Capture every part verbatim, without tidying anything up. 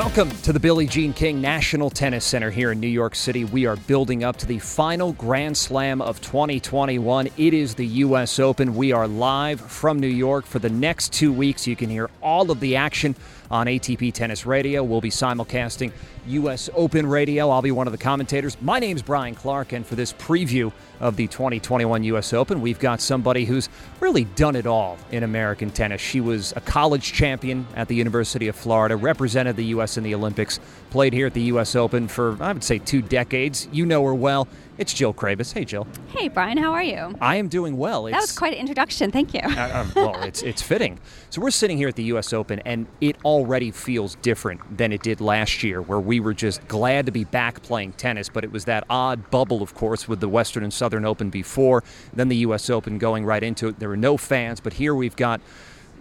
Welcome to the Billie Jean King National Tennis Center here in New York City. We are building up to the final Grand Slam of twenty twenty-one. It is the U S. Open. We are live from New York for the next two weeks. You can hear all of the action on A T P Tennis Radio. We'll be simulcasting U S. Open Radio. I'll be one of the commentators. My name's Brian Clark, and for this preview of the twenty twenty-one U S. Open, we've got somebody who's really done it all in American tennis. She was a college champion at the University of Florida, represented the U S in the Olympics, played here at the U S. Open for, I would say, two decades. You know her well. It's Jill Craybas. Hey, Jill. Hey, Brian. How are you? I am doing well. It's, that was quite an introduction. Thank you. uh, um, well, it's it's fitting. So we're sitting here at the U S. Open, and it already feels different than it did last year, where we were just glad to be back playing tennis, but it was that odd bubble, of course, with the Western and Southern Open before, then the U S. Open going right into it. There were no fans, but here we've got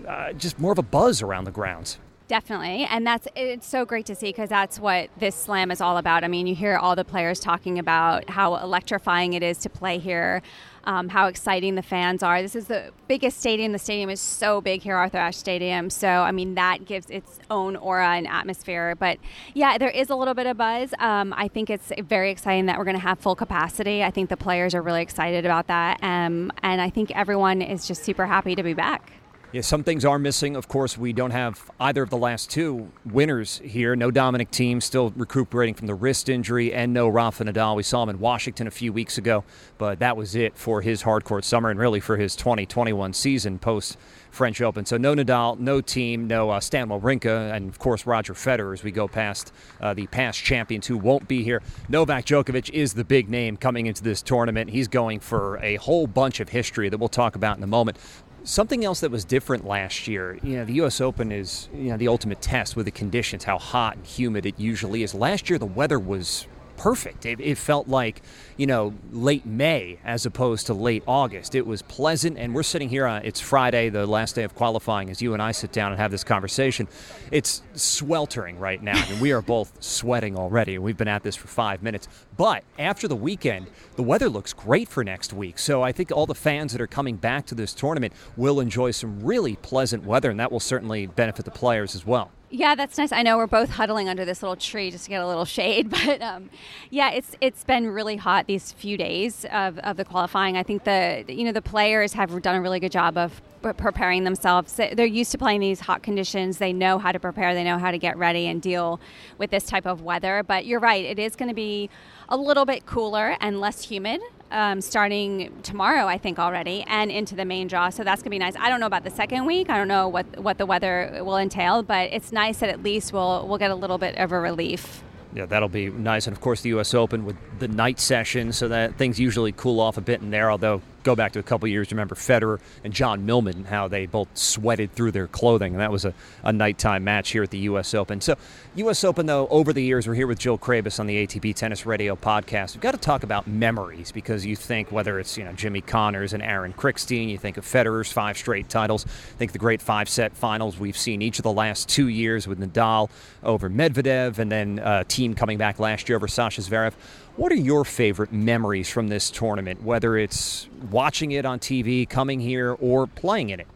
uh, just more of a buzz around the grounds. Definitely. And that's it's so great to see, because that's what this slam is all about. I mean, you hear all the players talking about how electrifying it is to play here, um, how exciting the fans are. This is the biggest stadium. The stadium is so big here, Arthur Ashe Stadium. So, I mean, that gives its own aura and atmosphere. But, yeah, there is a little bit of buzz. Um, I think it's very exciting that we're going to have full capacity. I think the players are really excited about that. Um, and I think everyone is just super happy to be back. Yeah, some things are missing. Of course, we don't have either of the last two winners here. No Dominic Thiem, still recuperating from the wrist injury, and no Rafa Nadal. We saw him in Washington a few weeks ago, but that was it for his hardcourt summer and really for his twenty twenty-one season post-French Open. So no Nadal, no Thiem, no uh, Stan Wawrinka, and, of course, Roger Federer as we go past uh, the past champions who won't be here. Novak Djokovic is the big name coming into this tournament. He's going for a whole bunch of history that we'll talk about in a moment. Something else that was different last year, you know, the U S. Open is, you know, the ultimate test with the conditions, how hot and humid it usually is. Last year, the weather was perfect. It, it felt like, you know, late May as opposed to late August. It was pleasant, and we're sitting here, uh, it's Friday, the last day of qualifying, as you and I sit down and have this conversation. It's sweltering right now, and we are both sweating already, and we've been at this for five minutes. But after the weekend, the weather looks great for next week. So I think all the fans that are coming back to this tournament will enjoy some really pleasant weather, and that will certainly benefit the players as well. Yeah, that's nice. I know we're both huddling under this little tree just to get a little shade, but um, yeah, it's it's been really hot these few days of, of the qualifying. I think the you know the players have done a really good job of preparing themselves. They're used to playing these hot conditions. They know how to prepare. They know how to get ready and deal with this type of weather. But you're right, it is going to be a little bit cooler and less humid. Um, starting tomorrow, I think, already, and into the main draw. So that's going to be nice. I don't know about the second week. I don't know what, what the weather will entail, but it's nice that at least we'll we'll get a little bit of a relief. Yeah, that'll be nice. And, of course, the U S. Open with the night session, so that things usually cool off a bit in there, although go back to a couple years, remember Federer and John Millman, how they both sweated through their clothing, and that was a, a nighttime match here at the U S. Open. So U S. Open, though, over the years, we're here with Jill Craybas on the A T P Tennis Radio podcast. We've got to talk about memories, because you think, whether it's, you know, Jimmy Connors and Aaron Crickstein, you think of Federer's five straight titles, think the great five-set finals we've seen each of the last two years with Nadal over Medvedev, and then uh, Thiem coming back last year over Sasha Zverev. What are your favorite memories from this tournament, whether it's watching it on T V, coming here, or playing in it?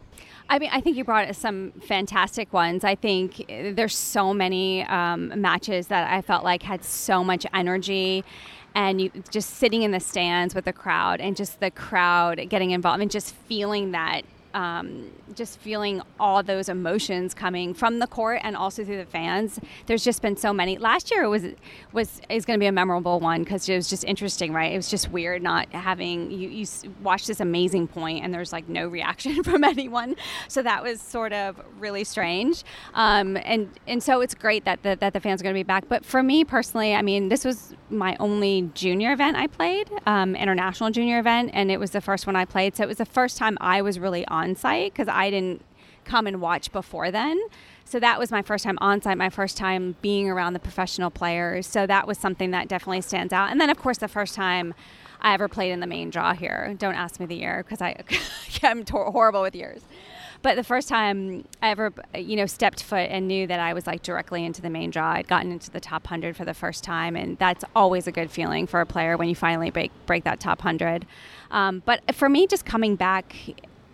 I mean, I think you brought some fantastic ones. I think there's so many um, matches that I felt like had so much energy. And you just sitting in the stands with the crowd and just the crowd getting involved and just feeling that. Um, just feeling all those emotions coming from the court and also through the fans. There's just been so many. Last year was was is going to be a memorable one, because it was just interesting, right? It was just weird not having you, you watch this amazing point and there's like no reaction from anyone. So that was sort of really strange. Um, and and so it's great that the, that the fans are going to be back. But for me personally, I mean, this was my only junior event I played, um, international junior event, and it was the first one I played. So it was the first time I was really on. On site, because I didn't come and watch before then. So that was my first time on site, my first time being around the professional players. So that was something that definitely stands out. And then, of course, the first time I ever played in the main draw here. Don't ask me the year, because I I'm tor- horrible with years. But the first time I ever, you know, stepped foot and knew that I was like directly into the main draw, I'd gotten into the top one hundred for the first time. And that's always a good feeling for a player when you finally break, break that top one hundred. Um, but for me, just coming back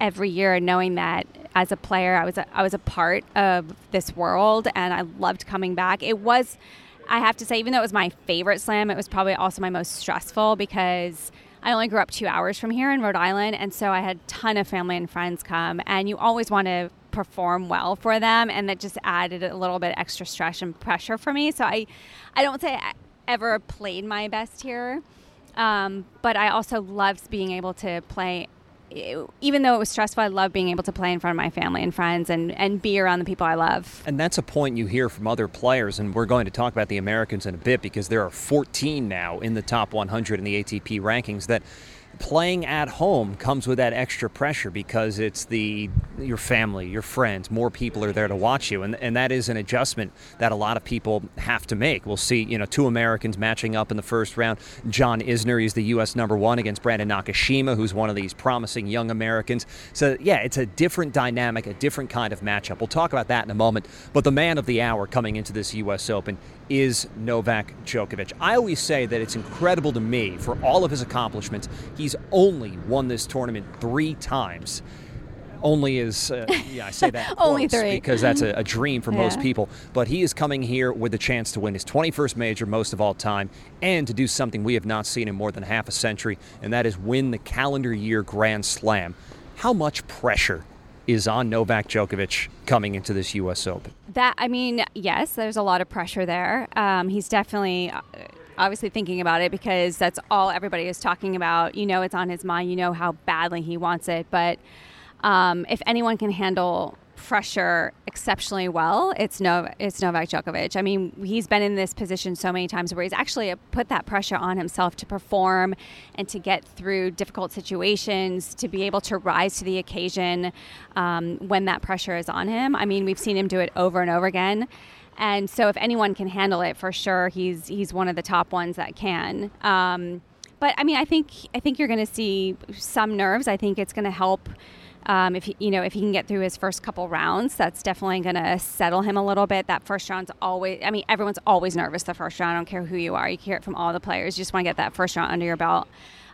every year, knowing that as a player, I was a, I was a part of this world, and I loved coming back. It was, I have to say, even though it was my favorite slam, it was probably also my most stressful, because I only grew up two hours from here in Rhode Island, and so I had a ton of family and friends come, and you always want to perform well for them, and that just added a little bit extra stress and pressure for me. So I, I don't say I ever played my best here, um, but I also loved being able to play. Even though it was stressful, I love being able to play in front of my family and friends and, and be around the people I love. And that's a point you hear from other players, and we're going to talk about the Americans in a bit, because there are fourteen now in the top one hundred in the A T P rankings, that playing at home comes with that extra pressure, because it's the your family, your friends, more people are there to watch you, and, and that is an adjustment that a lot of people have to make. We'll see, you know, two Americans matching up in the first round. John Isner, he's the U S number one, against Brandon Nakashima, who's one of these promising young Americans. So yeah, it's a different dynamic, a different kind of matchup. We'll talk about that in a moment. But the man of the hour coming into this U S Open is Novak Djokovic. I always say that it's incredible to me, for all of his accomplishments, he's only won this tournament three times. Only is, uh, yeah, I say that only three, because that's a, a dream for yeah. most people. But he is coming here with the chance to win his twenty-first major, most of all time, and to do something we have not seen in more than half a century, and that is win the calendar year Grand Slam. How much pressure is on Novak Djokovic coming into this U S Open? That, I mean, yes, there's a lot of pressure there. Um, he's definitely uh, obviously thinking about it, because that's all everybody is talking about. You know, it's on his mind. You know how badly he wants it. But um, if anyone can handle pressure exceptionally well, it's no, it's Novak Djokovic. I mean, he's been in this position so many times where he's actually put that pressure on himself to perform and to get through difficult situations, to be able to rise to the occasion um, when that pressure is on him. I mean, we've seen him do it over and over again. And so if anyone can handle it, for sure, he's he's one of the top ones that can. Um, but, I mean, I think I think you're going to see some nerves. I think it's going to help. Um, if he, you know, if he can get through his first couple rounds, that's definitely going to settle him a little bit. That first round's always, I mean, everyone's always nervous the first round. I don't care who you are. You hear it from all the players. You just want to get that first round under your belt.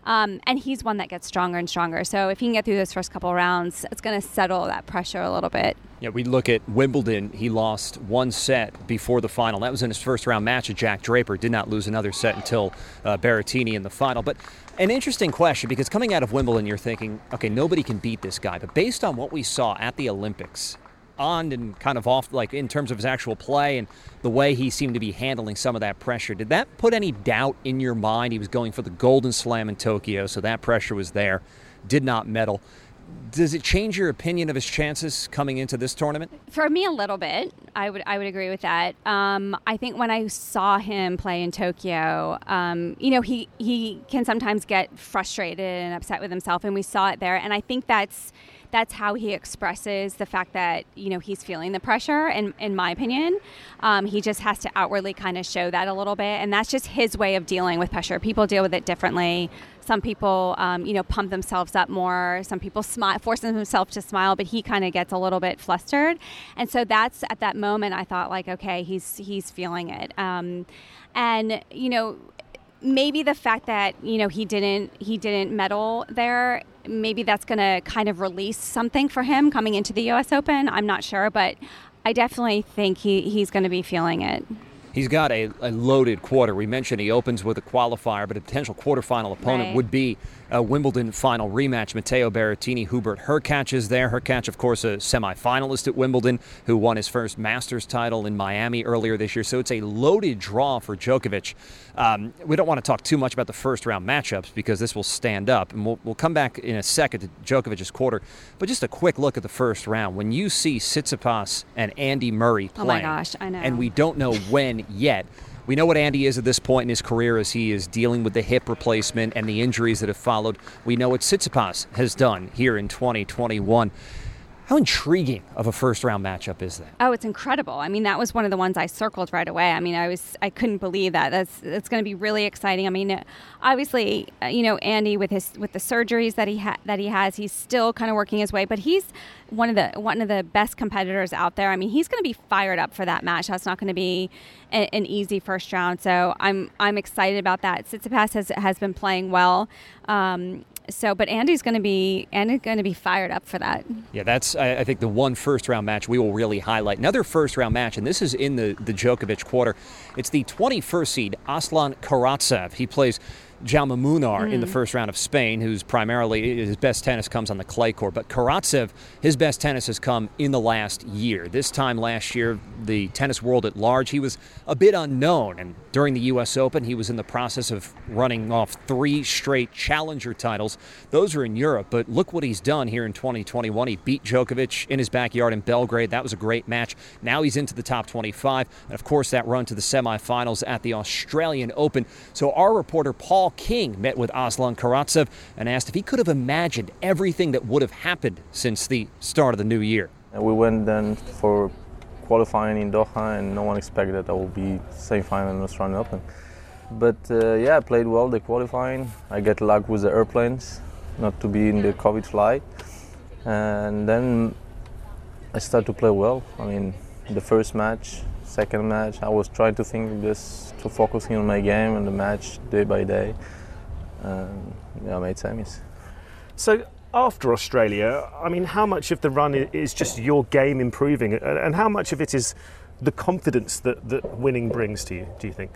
Um, and he's one that gets stronger and stronger. So if he can get through those first couple rounds, it's going to settle that pressure a little bit. Yeah, we look at Wimbledon. He lost one set before the final. That was in his first round match with Jack Draper. Did not lose another set until uh, Berrettini in the final. But an interesting question, because coming out of Wimbledon, you're thinking, okay, nobody can beat this guy. But based on what we saw at the Olympics, on and kind of off, like in terms of his actual play and the way he seemed to be handling some of that pressure, did that put any doubt in your mind? He was going for the Golden Slam in Tokyo, so that pressure was there. Did not medal. Does it change your opinion of his chances coming into this tournament? For me, a little bit. I would I would agree with that. Um, I think when I saw him play in Tokyo, um, you know, he he can sometimes get frustrated and upset with himself, and we saw it there. And I think that's that's how he expresses the fact that, you know, he's feeling the pressure, in, in my opinion. Um, he just has to outwardly kind of show that a little bit, and that's just his way of dealing with pressure. People deal with it differently. Some people, um, you know, pump themselves up more. Some people smile, force themselves to smile, but he kind of gets a little bit flustered. And so that's, at that moment, I thought, like, okay, he's he's feeling it. Um, and, you know, maybe the fact that, you know, he didn't he didn't medal there, maybe that's going to kind of release something for him coming into the U S Open. I'm not sure, but I definitely think he, he's going to be feeling it. He's got a, a loaded quarter. We mentioned he opens with a qualifier, but a potential quarterfinal opponent right. would be a Wimbledon final rematch. Matteo Berrettini, Hubert Hurkacz is there. Hurkacz, of course, a semifinalist at Wimbledon, who won his first Masters title in Miami earlier this year. So it's a loaded draw for Djokovic. Um, we don't want to talk too much about the first round matchups, because this will stand up. And we'll, we'll come back in a second to Djokovic's quarter. But just a quick look at the first round. When you see Tsitsipas and Andy Murray playing. Oh my gosh, I know. And we don't know when yet. We know what Andy is at this point in his career, as he is dealing with the hip replacement and the injuries that have followed. We know what Tsitsipas has done here in twenty twenty-one. How intriguing of a first-round matchup is that? Oh, it's incredible. I mean, that was one of the ones I circled right away. I mean, I was I couldn't believe that. That's it's going to be really exciting. I mean, obviously, you know, Andy with his with the surgeries that he ha- that he has, he's still kind of working his way. But he's one of the one of the best competitors out there. I mean, he's going to be fired up for that match. That's not going to be a, an easy first round. So I'm I'm excited about that. Tsitsipas has has been playing well. Um, So, but Andy's going to be Andy's going to be fired up for that. Yeah, that's, I, I think, the one first-round match we will really highlight. Another first-round match, and this is in the, the Djokovic quarter. It's the twenty-first seed, Aslan Karatsev. He plays Jaume Munar mm-hmm. in the first round of Spain, who's primarily, his best tennis comes on the clay court. But Karatsev, his best tennis has come in the last year. This time last year, the tennis world at large, he was a bit unknown. And during the U S Open, he was in the process of running off three straight challenger titles. Those are in Europe, but look what he's done here in twenty twenty-one. He beat Djokovic in his backyard in Belgrade. That was a great match. Now he's into the top twenty-five. And of course, that run to the semifinals at the Australian Open. So our reporter, Paul King, met with Aslan Karatsev and asked if he could have imagined everything that would have happened since the start of the new year. We went then for qualifying in Doha, and no one expected that I would be semi-final in the Australian Open. But uh, yeah, I played well the qualifying. I get luck with the airplanes, not to be in the COVID flight. And then I started to play well. I mean, the first match, second match, I was trying to think of this, to focusing on my game and the match day by day. Um, yeah, I made semis. So after Australia, I mean, how much of the run is just your game improving, and how much of it is the confidence that, that winning brings to you, do you think?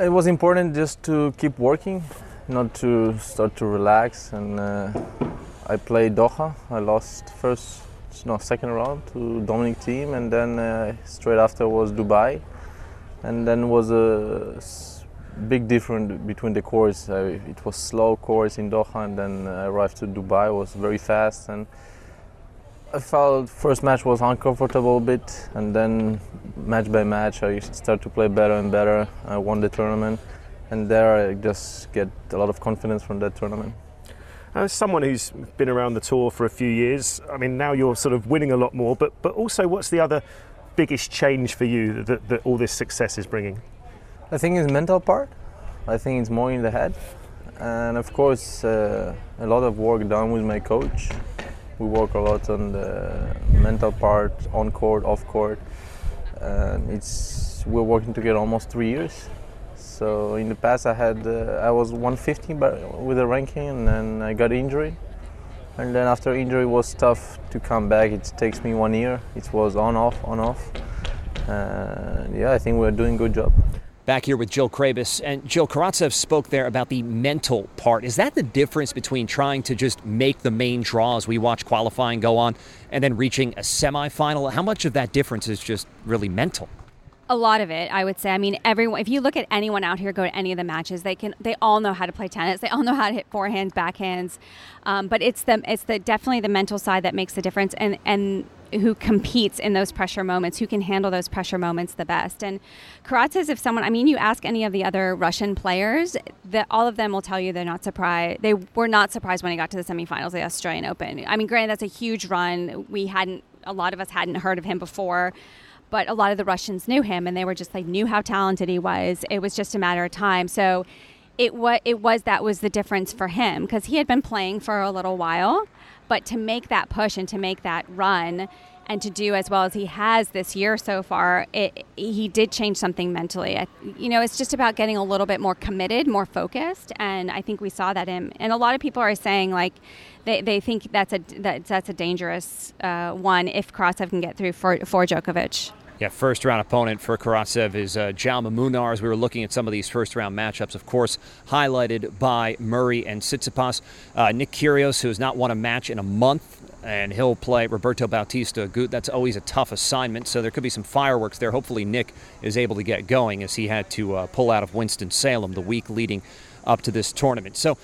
It was important just to keep working, not to start to relax. And uh, I played Doha. I lost first No, second round to Dominic Thiem, and then uh, straight after was Dubai, and then was a big difference between the course. Uh, it was slow course in Doha, and then I arrived to Dubai. It was very fast, and I felt first match was uncomfortable a bit, and then match by match I started to play better and better. I won the tournament, and there I just get a lot of confidence from that tournament. As someone who's been around the tour for a few years, I mean, now you're sort of winning a lot more, but, but also what's the other biggest change for you that, that all this success is bringing? I think it's the mental part. I think it's more in the head. And of course, uh, a lot of work done with my coach. We work a lot on the mental part, on court, off court. And it's, we're working together almost three years. So in the past I had uh, I was one fifty but with a ranking, and then I got injury, and then after injury was tough to come back. It takes me one year. It was on off on off. Uh, yeah, I think we're doing a good job. Back here with Jill Craybas, and Jill, Karatsev spoke there about the mental part. Is that the difference between trying to just make the main draw as we watch qualifying go on, and then reaching a semifinal? How much of that difference is just really mental? A lot of it, I would say. I mean, everyone, if you look at anyone out here, go to any of the matches, they can, they all know how to play tennis. They all know how to hit forehands, backhands. Um, but it's the, it's the, definitely the mental side that makes the difference, and, and who competes in those pressure moments, who can handle those pressure moments the best. And Karatsev, if someone, I mean, you ask any of the other Russian players, that all of them will tell you they're not surprised. They were not surprised when he got to the semifinals of the Australian Open. I mean, granted, that's a huge run. We hadn't, a lot of us hadn't heard of him before. But a lot of the Russians knew him, and they were just like, knew how talented he was. It was just a matter of time. So it was, it was, that was the difference for him, because he had been playing for a little while, but to make that push and to make that run and to do as well as he has this year so far, it, he did change something mentally. I, you know, it's just about getting a little bit more committed, more focused, and I think we saw that in. And a lot of people are saying, like, they, they think that's a that, that's a dangerous uh, one if Karatsev can get through for, for Djokovic. Yeah, first-round opponent for Karatsev is uh, Jaume Munar. As we were looking at some of these first-round matchups, of course, highlighted by Murray and Tsitsipas. Uh, Nick Kyrgios, who has not won a match in a month, and he'll play Roberto Bautista Agut. That's always a tough assignment, so there could be some fireworks there. Hopefully Nick is able to get going, as he had to uh, pull out of Winston-Salem the week leading up to this tournament. So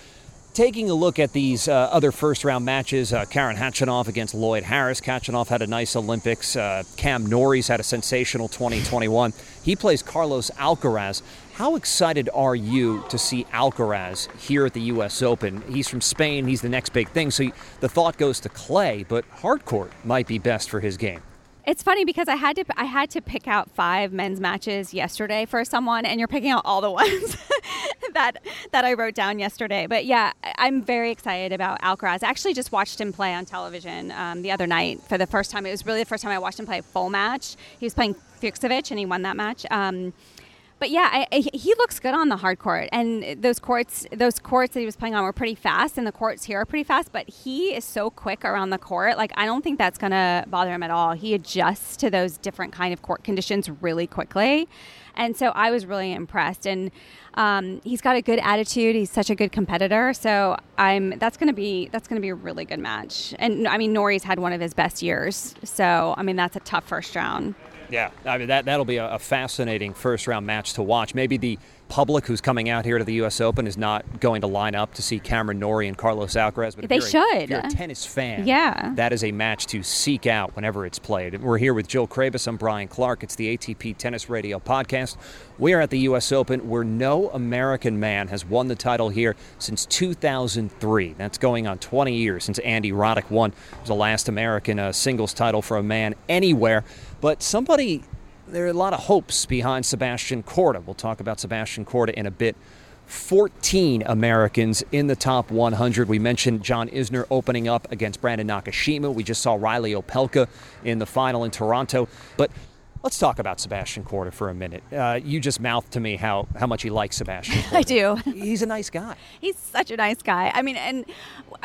taking a look at these uh, other first-round matches, uh, Karen Khachanov against Lloyd Harris. Khachanov had a nice Olympics. Uh, Cam Norrie's had a sensational twenty twenty-one. He plays Carlos Alcaraz. How excited are you to see Alcaraz here at the U S Open? He's from Spain. He's the next big thing. So he, the thought goes to clay, but hard court might be best for his game. It's funny because I had to I had to pick out five men's matches yesterday for someone, and you're picking out all the ones that that I wrote down yesterday. But yeah, I'm very excited about Alcaraz. I actually just watched him play on television um, the other night for the first time. It was really the first time I watched him play a full match. He was playing Fuchsevich, and he won that match. Um, But yeah, I, I, he looks good on the hard court, and those courts, those courts that he was playing on were pretty fast, and the courts here are pretty fast. But he is so quick around the court; like I don't think that's going to bother him at all. He adjusts to those different kind of court conditions really quickly, and so I was really impressed. And um, he's got a good attitude. He's such a good competitor. So I'm that's going to be that's going to be a really good match. And I mean, Norrie's had one of his best years, so I mean that's a tough first round. Yeah, I mean, that, that'll be a, a fascinating first-round match to watch. Maybe the public who's coming out here to the U S. Open is not going to line up to see Cameron Norrie and Carlos Alcaraz. But if they you're should. A, if you're a tennis fan, yeah. that is a match to seek out whenever it's played. We're here with Jill Craybas. I'm Brian Clark. It's the A T P Tennis Radio podcast. We are at the U S. Open, where no American man has won the title here since two thousand three. That's going on twenty years since Andy Roddick won. It was the last American uh, singles title for a man anywhere. But somebody, there are a lot of hopes behind Sebastian Korda. We'll talk about Sebastian Korda in a bit. fourteen Americans in the top one hundred. We mentioned John Isner opening up against Brandon Nakashima. We just saw Riley Opelka in the final in Toronto. But let's talk about Sebastian Korda for a minute. Uh, you just mouthed to me how, how much you like Sebastian Korda. I do. He's a nice guy. He's such a nice guy. I mean, and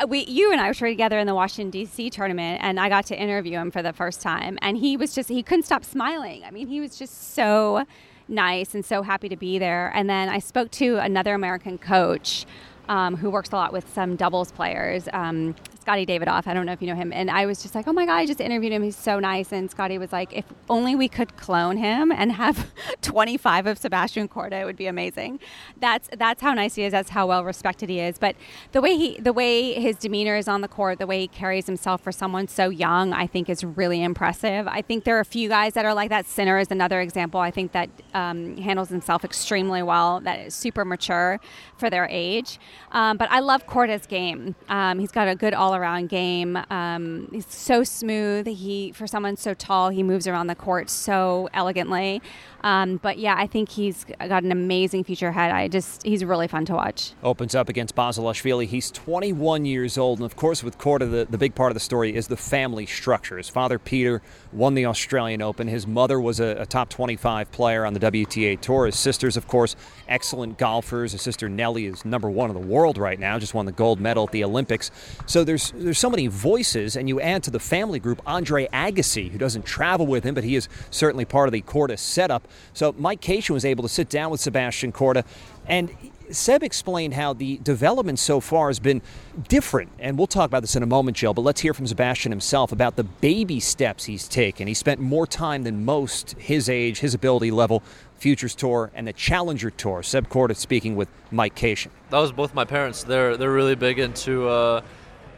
we, you and I were together in the Washington, D C tournament, and I got to interview him for the first time. And he was just, he couldn't stop smiling. I mean, he was just so nice and so happy to be there. And then I spoke to another American coach um, who works a lot with some doubles players, um, Scotty Davidoff. I don't know if you know him. And I was just like, oh my God, I just interviewed him. He's so nice. And Scotty was like, if only we could clone him and have twenty-five of Sebastian Korda, it would be amazing. That's that's how nice he is. That's how well respected he is. But the way he, the way his demeanor is on the court, the way he carries himself for someone so young, I think is really impressive. I think there are a few guys that are like that. Sinner is another example. I think that um, handles himself extremely well. That is super mature for their age. Um, but I love Korda's game. Um, he's got a good all around game. Um, he's so smooth. He, for someone so tall, he moves around the court so elegantly. Um, but yeah, I think he's got an amazing future ahead. I just, he's really fun to watch. Opens up against Basilashvili. He's twenty-one years old. And of course, with Korda, the, the big part of the story is the family structure. His father, Peter, won the Australian Open. His mother was a, a top twenty-five player on the W T A Tour. His sisters, of course, excellent golfers. His sister Nelly is number one in the world right now, just won the gold medal at the Olympics. So there's There's, there's so many voices, and you add to the family group Andre Agassi, who doesn't travel with him, but he is certainly part of the Korda setup. So Mike Cation was able to sit down with Sebastian Korda, and Seb explained how the development so far has been different. And we'll talk about this in a moment, Jill, but let's hear from Sebastian himself about the baby steps he's taken. He spent more time than most, his age, his ability level, Futures Tour and the Challenger Tour. Seb Korda speaking with Mike Cation. That was both my parents. They're, they're really big into... Uh...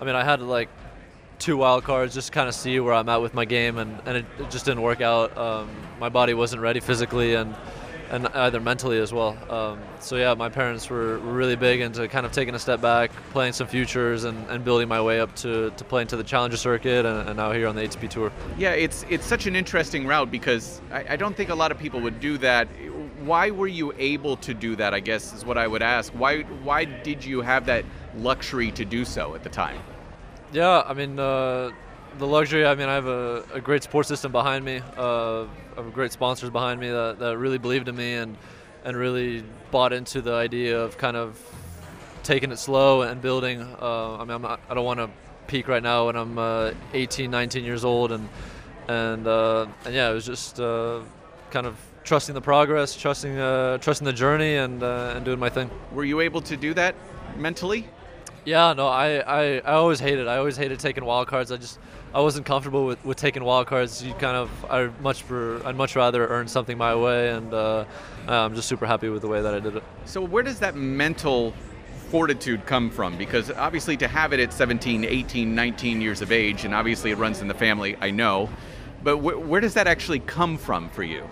I mean, I had like two wild cards just to kind of see where I'm at with my game, and, and it, it just didn't work out. Um, my body wasn't ready physically and, and either mentally as well. Um, so yeah, my parents were really big into kind of taking a step back, playing some futures, and, and building my way up to, to playing to the Challenger circuit and, and now here on the A T P Tour. Yeah, it's it's such an interesting route because I, I don't think a lot of people would do that. Why were you able to do that, I guess, is what I would ask. Why why did you have that luxury to do so at the time? Yeah, I mean, uh, the luxury, I mean, I have a, a great support system behind me. Uh, I have great sponsors behind me that, that really believed in me and, and really bought into the idea of kind of taking it slow and building. Uh, I mean, I'm not, I don't want to peak right now when I'm uh, eighteen, nineteen years old. And, and, uh, and yeah, it was just uh, kind of trusting the progress, trusting uh, trusting the journey, and uh, and doing my thing. Were you able to do that mentally? Yeah, no, I, I, I always hated. I always hated taking wild cards. I just I wasn't comfortable with, with taking wild cards. You kind of I much for I'd much rather earn something my way, and uh, I'm just super happy with the way that I did it. So where does that mental fortitude come from? Because obviously to have it at seventeen, eighteen, nineteen years of age, and obviously it runs in the family, I know, but wh- where does that actually come from for you?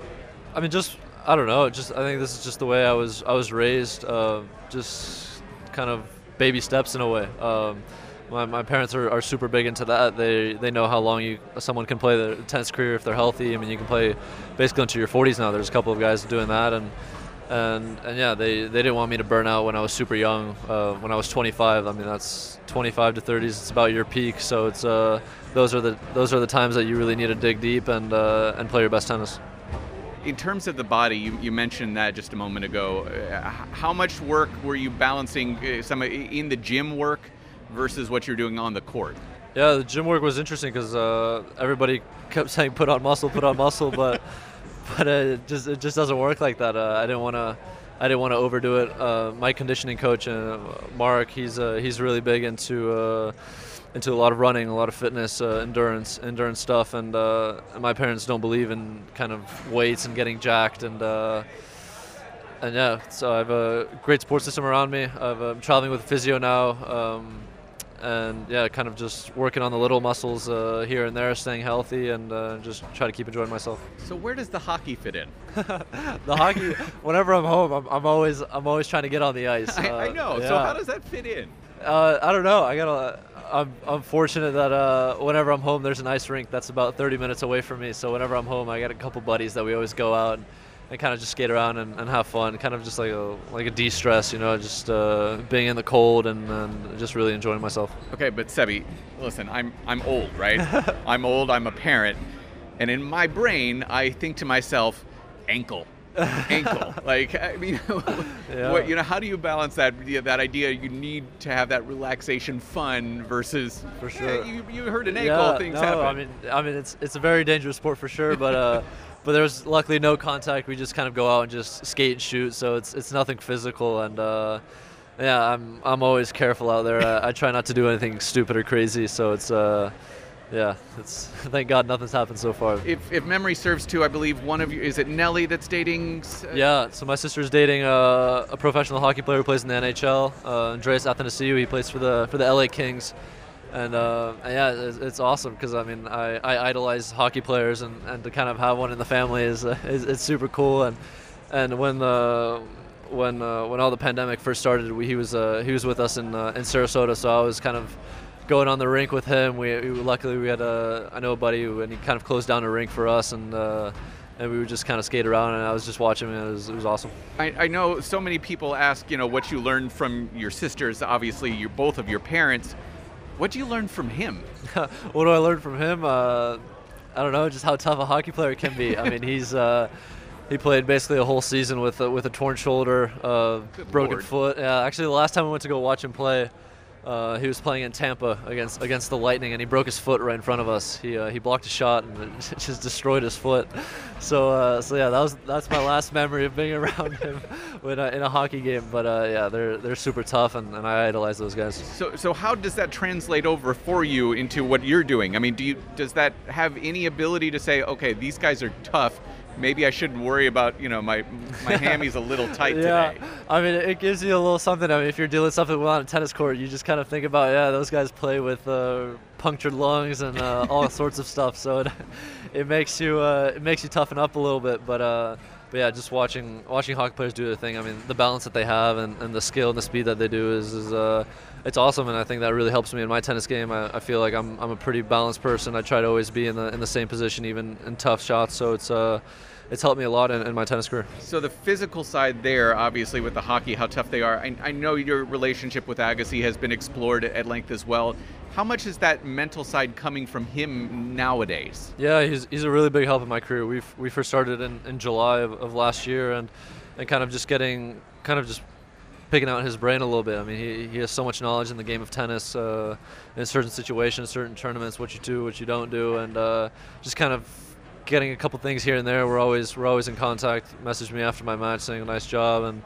I mean, just, I don't know, just, I think this is just the way I was, I was raised, uh, just kind of baby steps in a way. Um, my, my parents are, are super big into that. They, they know how long you, someone can play their tennis career if they're healthy. I mean, you can play basically into your forties now. There's a couple of guys doing that. And, and, and yeah, they, they didn't want me to burn out when I was super young, uh, when I was twenty-five. I mean, that's twenty-five to thirties. It's about your peak. So it's, uh, those are the, those are the times that you really need to dig deep and, uh, and play your best tennis. in terms of the body, you, you mentioned that just a moment ago. Uh, how much work were you balancing uh, some in the gym work versus what you're doing on the court? Yeah, the gym work was interesting because uh, everybody kept saying put on muscle, put on muscle, but but uh, it just it just doesn't work like that. Uh, I didn't want to I didn't want to overdo it. Uh, my conditioning coach, uh, Mark, he's uh, he's really big into uh, into a lot of running, a lot of fitness, uh, endurance, endurance stuff, and uh, my parents don't believe in kind of weights and getting jacked, and uh, and yeah, so I have a great sports system around me. I've, I'm traveling with a physio now. Um, And yeah, kind of just working on the little muscles uh, here and there, staying healthy, and uh, just try to keep enjoying myself. So where does the hockey fit in? The hockey. Whenever I'm home, I'm, I'm always I'm always trying to get on the ice. Uh, I, I know. Yeah. So how does that fit in? Uh, I don't know. I gotta. I'm I'm fortunate that uh, whenever I'm home, there's an ice rink that's about thirty minutes away from me. So whenever I'm home, I got a couple buddies that we always go out and, and kind of just skate around and, and have fun, kind of just like a like a de-stress, you know, just uh, being in the cold and, and just really enjoying myself. Okay, but Sebi, listen, I'm I'm old, right? I'm old. I'm a parent, and in my brain, I think to myself, ankle, ankle. Like, I mean, yeah. What, you know, how do you balance that that idea? You need to have that relaxation, fun versus. For sure. Yeah, you, you heard an ankle, yeah, things no, happen. I mean, I mean, it's it's a very dangerous sport for sure, but. Uh, But there's luckily no contact. We just kind of go out and just skate and shoot. So it's it's nothing physical. And uh, yeah, I'm I'm always careful out there. I, I try not to do anything stupid or crazy. So it's uh, yeah, it's thank God nothing's happened so far. If if memory serves too, I believe one of you is it Nelly that's dating. Uh, yeah. So my sister's dating uh, a professional hockey player who plays in the N H L. Uh, Andres Athanasiou. He plays for the for the L A Kings. And uh, yeah, it's awesome because I mean I, I idolize hockey players, and, and to kind of have one in the family is uh, is it's super cool. And and when the when uh, when all the pandemic first started, we, he was uh, he was with us in uh, in Sarasota, so I was kind of going on the rink with him. We, we luckily we had a I know a buddy who, and he kind of closed down a rink for us, and uh, and we would just kind of skate around, and I was just watching, and it was, it was awesome. I, I know so many people ask, you know, what you learned from your sisters. Obviously, you both of your parents. What do you learn from him? What do I learn from him? Uh, I don't know, just how tough a hockey player can be. I mean, he's uh, he played basically a whole season with uh, with a torn shoulder, uh, broken Lord. foot. Yeah, actually, the last time I went to go watch him play, uh, he was playing in Tampa against against the Lightning, and he broke his foot right in front of us. He uh, he blocked a shot and it just destroyed his foot. So uh, so yeah, that was that's my last memory of being around him. In a, in a hockey game, but uh, yeah, they're they're super tough, and, and I idolize those guys. So, so how does that translate over for you into what you're doing? I mean, do you does that have any ability to say, okay, these guys are tough, maybe I shouldn't worry about, you know, my my hammy's a little tight yeah. today? I mean, it gives you a little something. I mean, if you're dealing with something on a tennis court, you just kind of think about, yeah, those guys play with uh, punctured lungs and uh, all sorts of stuff. So it it makes you uh, it makes you toughen up a little bit, but. Uh, But yeah, just watching watching hockey players do their thing. I mean, the balance that they have and, and the skill and the speed that they do is, is uh, it's awesome. And I think that really helps me in my tennis game. I, I feel like I'm I'm a pretty balanced person. I try to always be in the in the same position, even in tough shots. So it's uh, it's helped me a lot in, in my tennis career. So the physical side there, obviously, with the hockey, how tough they are. I, I know your relationship with Agassi has been explored at length as well. How much is that mental side coming from him nowadays? Yeah, he's he's a really big help in my career. We we first started in, in July of, of last year, and and kind of just getting kind of just picking out his brain a little bit. I mean, he he has so much knowledge in the game of tennis, uh, in certain situations, certain tournaments, what you do, what you don't do, and uh, just kind of getting a couple things here and there. We're always we're always in contact. Messaged me after my match saying nice job, and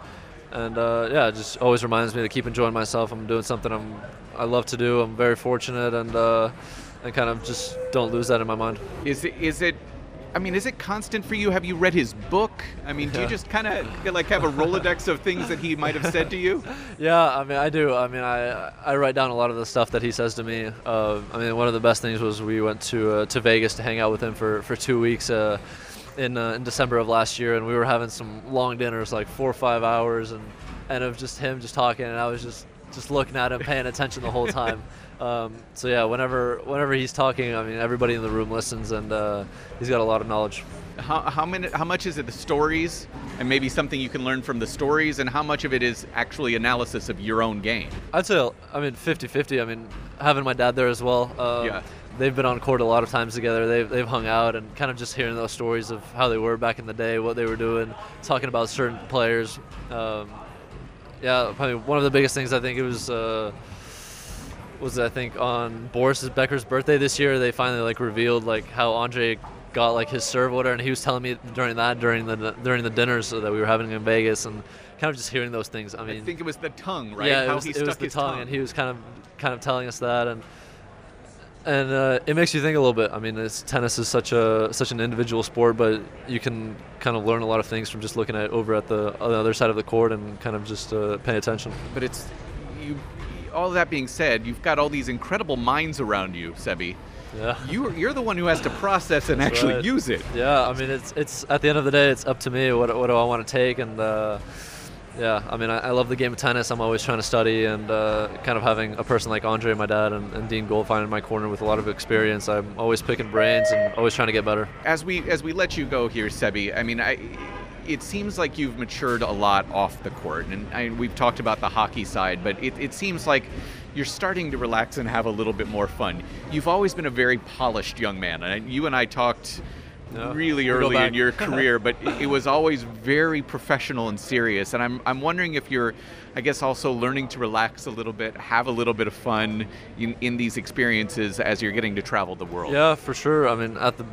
and uh, yeah, it just always reminds me to keep enjoying myself. I'm doing something I'm. I love to do. I'm very fortunate, and uh, and kind of just don't lose that in my mind. Is it, is it, I mean, is it constant for you? Have you read his book? I mean, do yeah. you just kind of like have a Rolodex of things that he might have said to you? Yeah, I mean, I do. I mean, I I write down a lot of the stuff that he says to me. Uh, I mean, one of the best things was we went to uh, to Vegas to hang out with him for for two weeks. Uh, In, uh, in December of last year, and we were having some long dinners, like four or five hours, and, and of just him just talking, and I was just, just looking at him, paying attention the whole time. Um, so yeah, whenever whenever he's talking, I mean, everybody in the room listens, and uh, he's got a lot of knowledge. How how, many, how much is it the stories, and maybe something you can learn from the stories, and how much of it is actually analysis of your own game? I'd say, I mean, fifty-fifty. I mean, having my dad there as well. Uh, yeah. they've been on court a lot of times together. They've they've hung out, and kind of just hearing those stories of how they were back in the day, what they were doing, talking about certain players. Um, yeah, probably one of the biggest things I think it was uh, was I think on Boris Becker's birthday this year, they finally like revealed like how Andre got like his serve order, and he was telling me during that during the during the dinners so that we were having in Vegas, and kind of just hearing those things. I mean, I think it was the tongue, right? Yeah, how it was, he it stuck was the his tongue, tongue, and he was kind of kind of telling us that, and and uh, it makes you think a little bit. I mean, it's, tennis is such a such an individual sport, but you can kind of learn a lot of things from just looking at over at the, the other side of the court and kind of just uh, paying attention. But it's you. All that being said, you've got all these incredible minds around you, Sebi. Yeah. You're you're the one who has to process and That's actually right. use it. Yeah, I mean, it's it's at the end of the day, it's up to me. What what do I want to take? And uh, yeah, I mean, I, I love the game of tennis. I'm always trying to study, and uh, kind of having a person like Andre, my dad, and, and Dean Goldfine in my corner with a lot of experience. I'm always picking brains and always trying to get better. As we as we let you go here, Sebi, I mean, I. It seems like you've matured a lot off the court, and I, we've talked about the hockey side, but it, it seems like you're starting to relax and have a little bit more fun. You've always been a very polished young man, and you and I talked no, really early in your career, but it, it was always very professional and serious, and I'm I'm wondering if you're, I guess, also learning to relax a little bit, have a little bit of fun in, in these experiences as you're getting to travel the world. Yeah, for sure. I mean, at the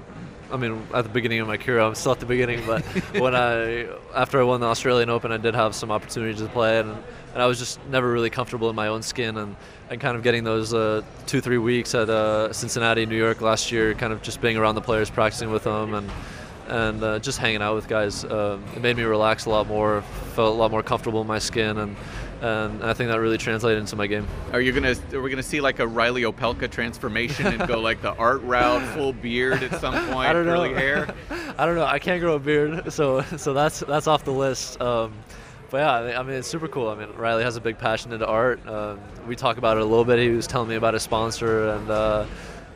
I mean, at the beginning of my career, I'm still at the beginning, but when I, after I won the Australian Open, I did have some opportunities to play, and, and I was just never really comfortable in my own skin, and, and kind of getting those uh, two, three weeks at uh, Cincinnati, New York last year, kind of just being around the players, practicing with them, and and uh, just hanging out with guys. Uh, it made me relax a lot more, felt a lot more comfortable in my skin, and and I think that really translated into my game. Are you gonna? Are we gonna see like a Riley Opelka transformation and go like the art route, full beard at some point, I don't curly know. hair? I don't know. I can't grow a beard, so so that's that's off the list. Um, but yeah, I mean, it's super cool. I mean, Riley has a big passion into art. Um, we talk about it a little bit. He was telling me about his sponsor, and uh,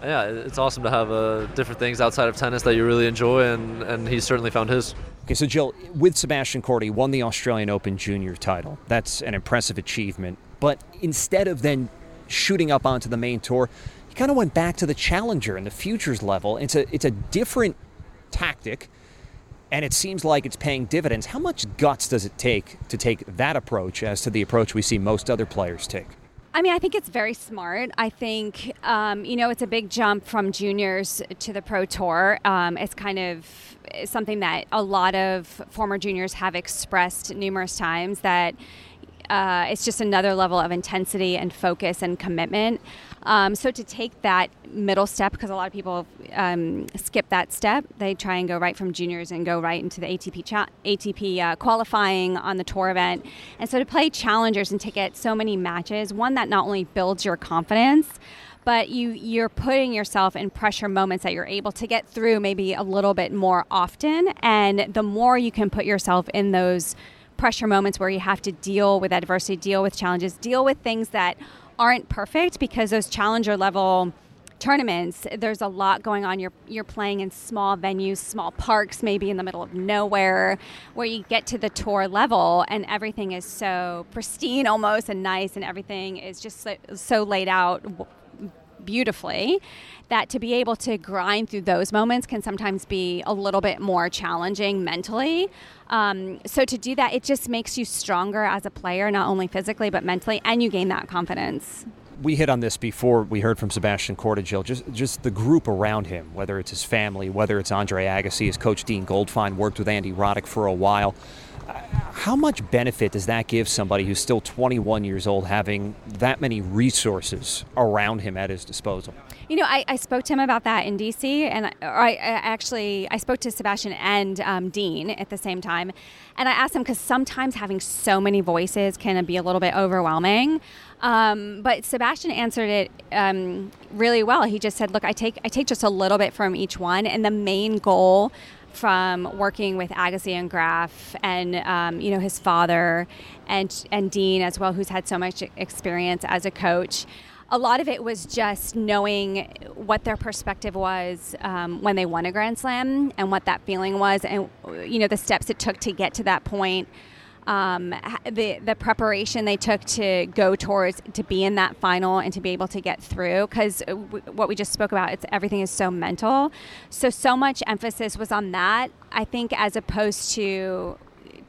yeah, it's awesome to have uh, different things outside of tennis that you really enjoy, and and he certainly found his. Okay, so Jill, with Sebastian Korda, he won the Australian Open junior title. That's an impressive achievement. But instead of then shooting up onto the main tour, he kind of went back to the challenger and the futures level. It's a, it's a different tactic, and it seems like it's paying dividends. How much guts does it take to take that approach as to the approach we see most other players take? I mean, I think it's very smart. I think, um, you know, it's a big jump from juniors to the pro tour. Um, it's kind of something that a lot of former juniors have expressed numerous times, that uh, it's just another level of intensity and focus and commitment. Um, so to take that middle step, because a lot of people um, skip that step, they try and go right from juniors and go right into the A T P cha- A T P uh, qualifying on the tour event. And so to play challengers and to get so many matches, one that not only builds your confidence, but you, you're putting yourself in pressure moments that you're able to get through maybe a little bit more often. And the more you can put yourself in those pressure moments where you have to deal with adversity, deal with challenges, deal with things that aren't perfect, because those challenger level tournaments, there's a lot going on. You're you're playing in small venues, small parks, maybe in the middle of nowhere, where you get to the tour level and everything is so pristine almost and nice, and everything is just so, so laid out beautifully, that to be able to grind through those moments can sometimes be a little bit more challenging mentally. Um, so to do that, it just makes you stronger as a player, not only physically, but mentally, and you gain that confidence. We hit on this before we heard from Sebastian Korda, Jill, just, just the group around him, whether it's his family, whether it's Andre Agassi, his coach Dean Goldfine, worked with Andy Roddick for a while. How much benefit does that give somebody who's still twenty-one years old, having that many resources around him at his disposal? You know, I, I spoke to him about that in D C, and I, I actually I spoke to Sebastian and um, Dean at the same time, and I asked him, because sometimes having so many voices can be a little bit overwhelming. Um, but Sebastian answered it um, really well. He just said, "Look, I take I take just a little bit from each one, and the main goal." From working with Agassi and Graf, and um, you know, his father, and and Dean as well, who's had so much experience as a coach. A lot of it was just knowing what their perspective was um, when they won a Grand Slam, and what that feeling was, and you know, the steps it took to get to that point. um, the the preparation they took to go towards, to be in that final and to be able to get through, because w- what we just spoke about, it's everything is so mental. So, so much emphasis was on that, I think, as opposed to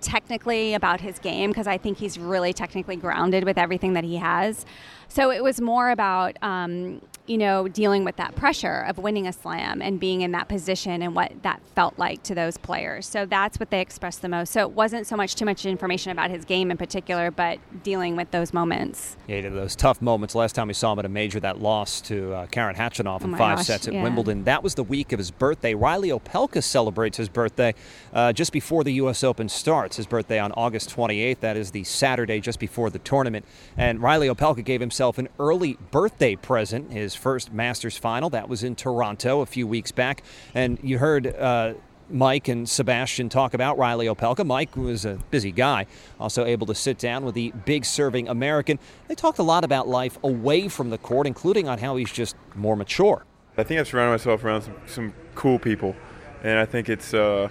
technically about his game, because I think he's really technically grounded with everything that he has. So it was more about, um, you know, dealing with that pressure of winning a slam and being in that position and what that felt like to those players. So that's what they expressed the most. So it wasn't so much too much information about his game in particular, but dealing with those moments. Yeah, those tough moments. Last time we saw him at a major, that loss to uh, Karen Khachanov in oh five gosh, sets at yeah. Wimbledon. That was the week of his birthday. Riley Opelka celebrates his birthday uh, just before the U S Open starts. His birthday on August twenty-eighth. That is the Saturday just before the tournament. And Riley Opelka gave himself an early birthday present, his His first Masters final. That was in Toronto a few weeks back. And you heard uh, Mike and Sebastian talk about Riley Opelka. Mike was a busy guy, also able to sit down with the big serving American. They talked a lot about life away from the court, including on how he's just more mature. I think I've surrounded myself around some, some cool people. And I think it's uh,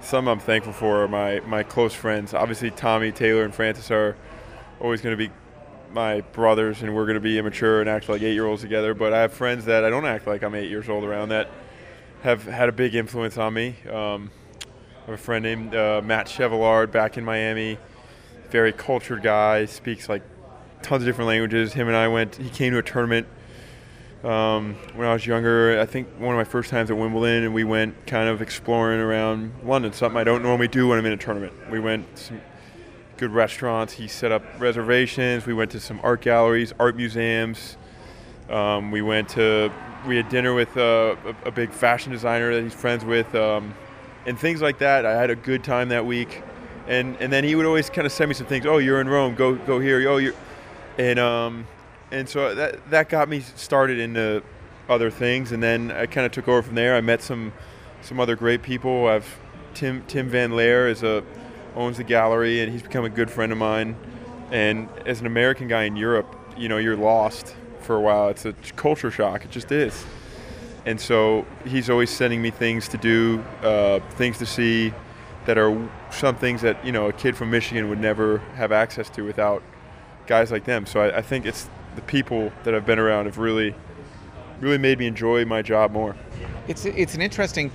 some I'm thankful for, my, my close friends. Obviously, Tommy, Taylor, and Francis are always going to be my brothers, and we're going to be immature and act like eight-year-olds together, but I have friends that I don't act like I'm eight years old around that have had a big influence on me. Um, I have a friend named uh, Matt Chevillard back in Miami, very cultured guy, speaks like tons of different languages. Him and I went, he came to a tournament um, when I was younger, I think one of my first times at Wimbledon, and we went kind of exploring around London, something I don't normally do when I'm in a tournament. We went some good restaurants. He set up reservations. We went to some art galleries, art museums. Um, we went to, we had dinner with uh, a, a big fashion designer that he's friends with, um, and things like that. I had a good time that week, and and then he would always kind of send me some things. Oh, you're in Rome. Go go here. Oh, you, and um, and so that that got me started into other things, and then I kind of took over from there. I met some some other great people. I've Tim Tim Van Laere is a owns the gallery, and he's become a good friend of mine. And as an American guy in Europe, you know, you're lost for a while. It's a culture shock. It just is. And so he's always sending me things to do, uh, things to see that are some things that, you know, a kid from Michigan would never have access to without guys like them. So I, I think it's the people that I've been around have really, really made me enjoy my job more. It's it's an interesting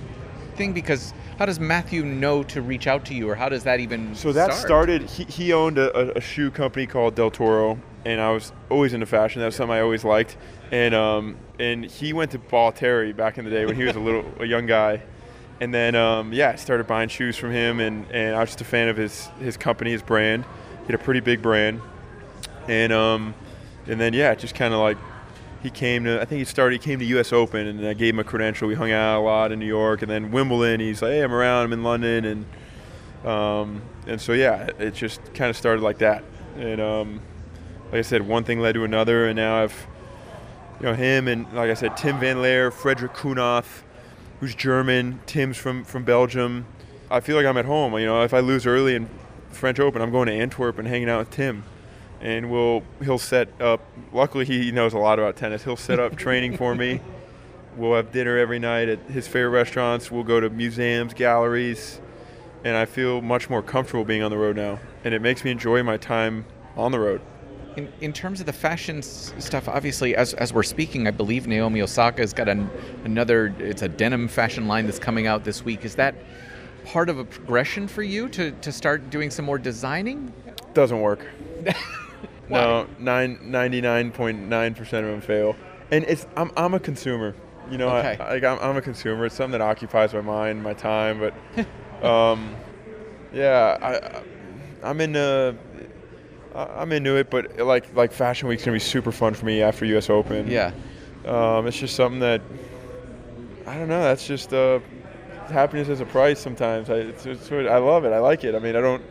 thing, because how does Matthew know to reach out to you, or how does that even So that start? started, he, he owned a, a shoe company called Del Toro, and I was always into fashion. That was something I always liked. And um, and he went to Ball Terry back in the day when he was a little a young guy. And then, um, yeah, I started buying shoes from him, and, and I was just a fan of his, his company, his brand. He had a pretty big brand. And um, and then, yeah, just kind of like he came to, I think he started, he came to U S Open, and I gave him a credential. We hung out a lot in New York, and then Wimbledon, he's like, hey, I'm around, I'm in London, and um, and so, yeah, it just kind of started like that. And um, like I said, one thing led to another, and now I've, you know, him and, like I said, Tim Van Laere, Frederick Kuhnoth, who's German, Tim's from, from Belgium. I feel like I'm at home. You know, if I lose early in French Open, I'm going to Antwerp and hanging out with Tim. And we'll he'll set up, luckily he knows a lot about tennis, he'll set up training for me. We'll have dinner every night at his favorite restaurants. We'll go to museums, galleries, and I feel much more comfortable being on the road now. And it makes me enjoy my time on the road. In in terms of the fashion s- stuff, obviously, as as we're speaking, I believe Naomi Osaka's got an, another, it's a denim fashion line that's coming out this week. Is that part of a progression for you to, to start doing some more designing? Doesn't work. No, nine, ninety-nine point nine percent of them fail. And it's I'm I'm a consumer. You know, okay. I, I, I'm, I'm a consumer. It's something that occupies my mind, my time. But, um, yeah, I, I'm, into, I'm into it. But, like, like Fashion Week's going to be super fun for me after U S Open. Yeah. Um, it's just something that, I don't know, that's just uh, happiness has a price sometimes. I, it's, it's, I love it. I like it. I mean, I don't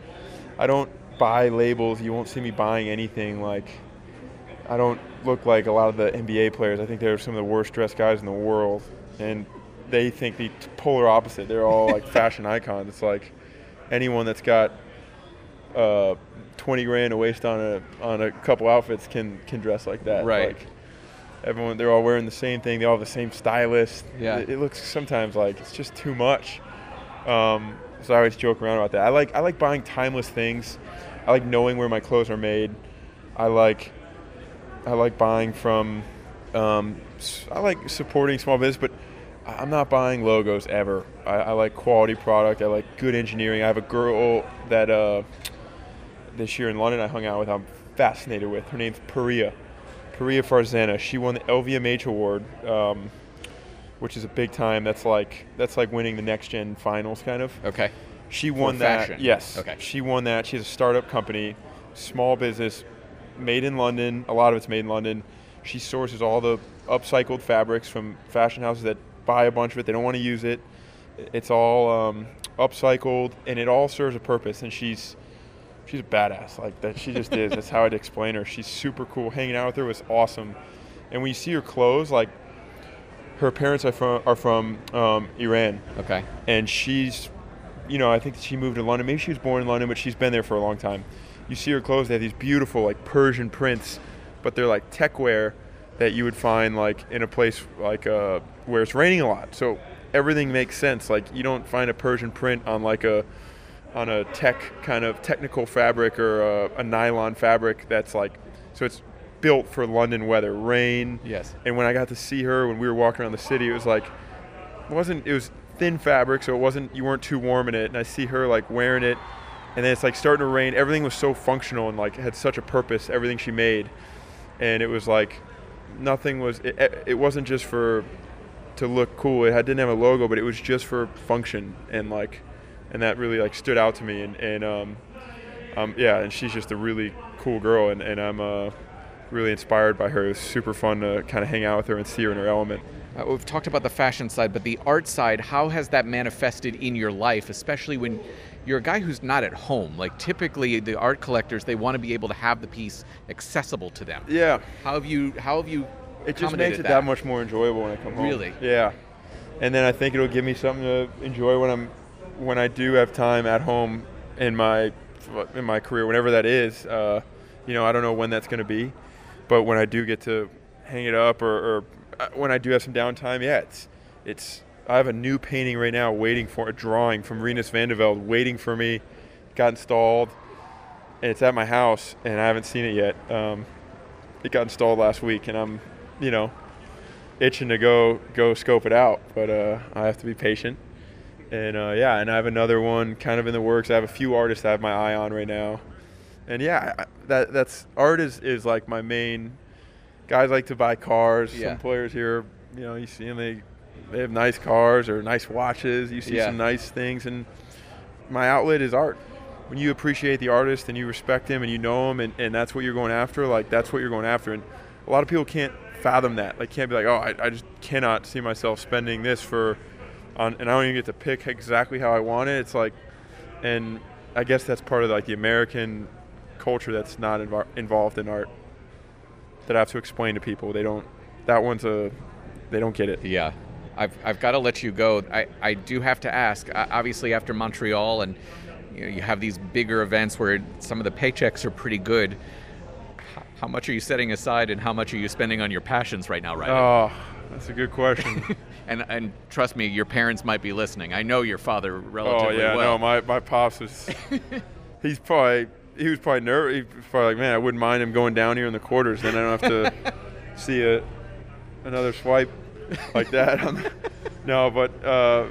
I don't. buy labels. You won't see me buying anything. Like, I don't look like a lot of the N B A players. I think they're some of the worst dressed guys in the world, and they think the polar opposite. They're all like fashion icons. It's like anyone that's got uh, twenty grand to waste on a on a couple outfits can can dress like that. Right. Like, everyone, they're all wearing the same thing. They all have the same stylist. Yeah. It, it looks sometimes like it's just too much. Um, so I always joke around about that. I like I like buying timeless things. I like knowing where my clothes are made. I like I like buying from um, I like supporting small business, but I'm not buying logos ever. I, I like quality product. I like good engineering. I have a girl that uh, this year in London I hung out with. I'm fascinated with. Her name's Perea. Perea Farzana. She won the L V M H award, um, which is a big time. That's like that's like winning the Next Gen finals, kind of. Okay. She won that. Yes. Okay. She won that. She's a startup company, small business, made in London. A lot of it's made in London. She sources all the upcycled fabrics from fashion houses that buy a bunch of it. They don't want to use it. It's all um, upcycled, and it all serves a purpose. And she's she's a badass. Like that, she just is. That's how I'd explain her. She's super cool. Hanging out with her was awesome. And when you see her clothes, like her parents are from are from um, Iran. Okay. And she's, you know, I think that she moved to London. Maybe she was born in London, but she's been there for a long time. You see her clothes. They have these beautiful like Persian prints, but they're like tech wear that you would find like in a place like uh, where it's raining a lot. So everything makes sense. Like you don't find a Persian print on like a on a tech kind of technical fabric or a, a nylon fabric that's like, so it's built for London weather, rain. Yes. And when I got to see her when we were walking around the city, it was like, it wasn't, it was thin fabric, so it wasn't, you weren't too warm in it. And I see her like wearing it, and then it's like starting to rain. Everything was so functional and like had such a purpose, everything she made. And it was like, nothing was, it, it wasn't just for, to look cool. It had, didn't have a logo, but it was just for function. And like, and that really like stood out to me. And, and um, um, yeah, and she's just a really cool girl, and, and I'm uh, really inspired by her. It was super fun to kind of hang out with her and see her in her element. Uh, we've talked about the fashion side, but the art side, how has that manifested in your life, especially when you're a guy who's not at home? Like typically the art collectors, they want to be able to have the piece accessible to them. Yeah. How have you, how have you accommodated that? It just makes it that? that much more enjoyable when I come home. Really? Yeah. And then I think it'll give me something to enjoy when I'm, when I do have time at home in my in my career, whenever that is. Uh, you know, I don't know when that's going to be, but when I do get to hang it up, or, or when I do have some downtime, yeah, it's it's. I have a new painting right now waiting for a drawing from Renus van de Velde waiting for me. Got installed, and it's at my house, and I haven't seen it yet. Um, it got installed last week, and I'm, you know, itching to go go scope it out, but uh, I have to be patient. And, uh, yeah, and I have another one kind of in the works. I have a few artists I have my eye on right now. And, yeah, that that's art is, is like my main. Guys like to buy cars. Yeah. Some players here, you know, you see them, they, they have nice cars or nice watches. You see yeah. some nice things. And my outlet is art. When you appreciate the artist and you respect him and you know him, and, and that's what you're going after, like that's what you're going after. And a lot of people can't fathom that. Like can't be like, oh, I, I just cannot see myself spending this for – On, and I don't even get to pick exactly how I want it. It's like, and I guess that's part of like the American culture that's not invo- involved in art, that I have to explain to people. They don't, that one's a, they don't get it. Yeah. I've I've got to let you go. I, I do have to ask, obviously after Montreal, and you know, you have these bigger events where some of the paychecks are pretty good. How much are you setting aside, and how much are you spending on your passions right now, Riley? Oh, that's a good question. And and trust me, your parents might be listening. I know your father relatively well. Oh yeah, well. no, my, my pops was. he's probably he was probably nervous. He was probably like, man, I wouldn't mind him going down here in the quarters. Then I don't have to see a another swipe like that. no, but uh,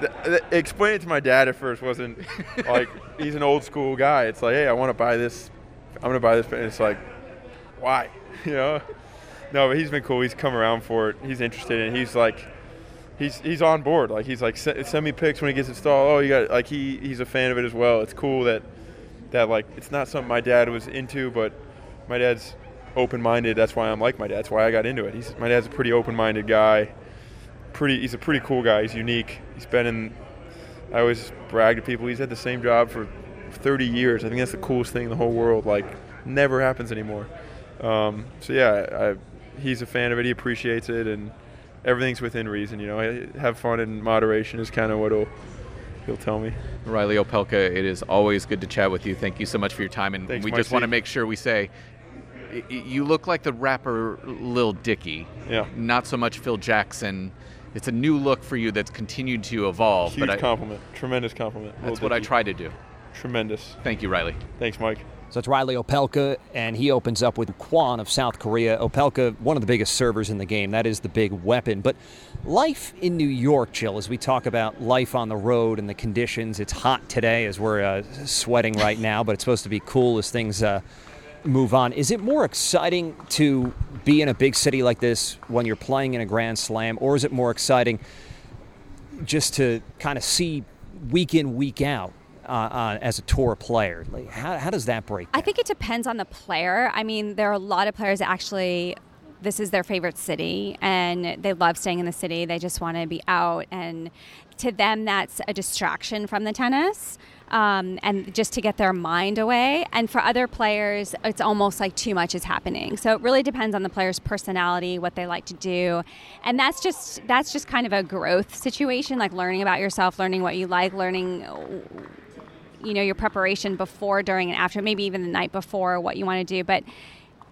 th- th- explaining it to my dad at first wasn't like, he's an old school guy. It's like, hey, I want to buy this. I'm gonna buy this. And it's like, why? You know. No, but he's been cool. He's come around for it. He's interested in it. He's like, he's he's on board. Like he's like, send me pics when he gets installed. Oh, you got it. Like he he's a fan of it as well. It's cool that that like it's not something my dad was into, but my dad's open-minded. That's why I'm like my dad. That's why I got into it. He's my dad's a pretty open-minded guy. Pretty, he's a pretty cool guy. He's unique. He's been in. I always brag to people. He's had the same job for thirty years. I think that's the coolest thing in the whole world. Like never happens anymore. Um, so yeah, I. He's a fan of it. He appreciates it, and everything's within reason. You know, have fun in moderation is kind of what he'll he'll tell me. Riley Opelka, it is always good to chat with you. Thank you so much for your time, and Thanks, we Marcy. Just want to make sure we say you look like the rapper Lil Dicky, yeah, not so much Phil Jackson. It's a new look for you that's continued to evolve. Huge but I, compliment, tremendous compliment. That's Lil what Dicky. I try to do. tremendous. Thank you, Riley. Thanks, Mike. So it's Riley Opelka, and he opens up with Kwon of South Korea. Opelka, one of the biggest servers in the game. That is the big weapon. But life in New York, Jill, as we talk about life on the road and the conditions. It's hot today as we're uh, sweating right now, but it's supposed to be cool as things uh, move on. Is it more exciting to be in a big city like this when you're playing in a Grand Slam, or is it more exciting just to kind of see week in, week out? Uh, uh, as a tour player? Like, how, how does that break down? I think it depends on the player. I mean, there are a lot of players that actually, this is their favorite city, and they love staying in the city. They just want to be out, and to them, that's a distraction from the tennis, um, and just to get their mind away. And for other players, it's almost like too much is happening. So it really depends on the player's personality, what they like to do, and that's just that's just kind of a growth situation, like learning about yourself, learning what you like, learning. You know, your preparation before, during, and after, maybe even the night before, what you want to do. But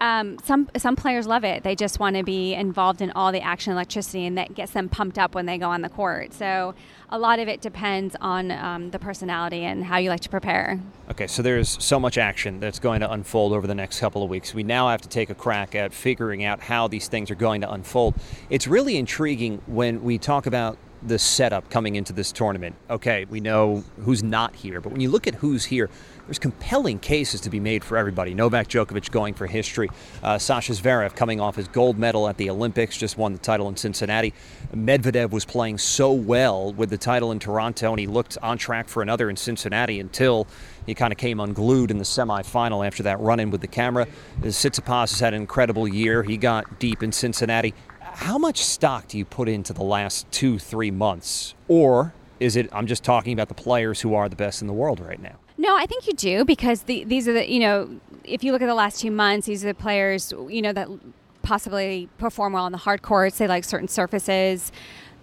um, some some players love it. They just want to be involved in all the action, electricity, and that gets them pumped up when they go on the court. So a lot of it depends on um, the personality and how you like to prepare. Okay, so there's so much action that's going to unfold over the next couple of weeks. We now have to take a crack at figuring out how these things are going to unfold. It's really intriguing when we talk about the setup coming into this tournament. Okay, we know who's not here, but when you look at who's here, there's compelling cases to be made for everybody. Novak Djokovic going for history. Uh, Sasha Zverev coming off his gold medal at the Olympics, just won the title in Cincinnati. Medvedev was playing so well with the title in Toronto, and he looked on track for another in Cincinnati until he kind of came unglued in the semifinal after that run-in with the camera. Tsitsipas has had an incredible year. He got deep in Cincinnati. How much stock do you put into the last two, three months? Or is it, I'm just talking about the players who are the best in the world right now? No, I think you do, because the, these are the, you know, if you look at the last two months, these are the players, you know, that possibly perform well on the hard courts. They like certain surfaces.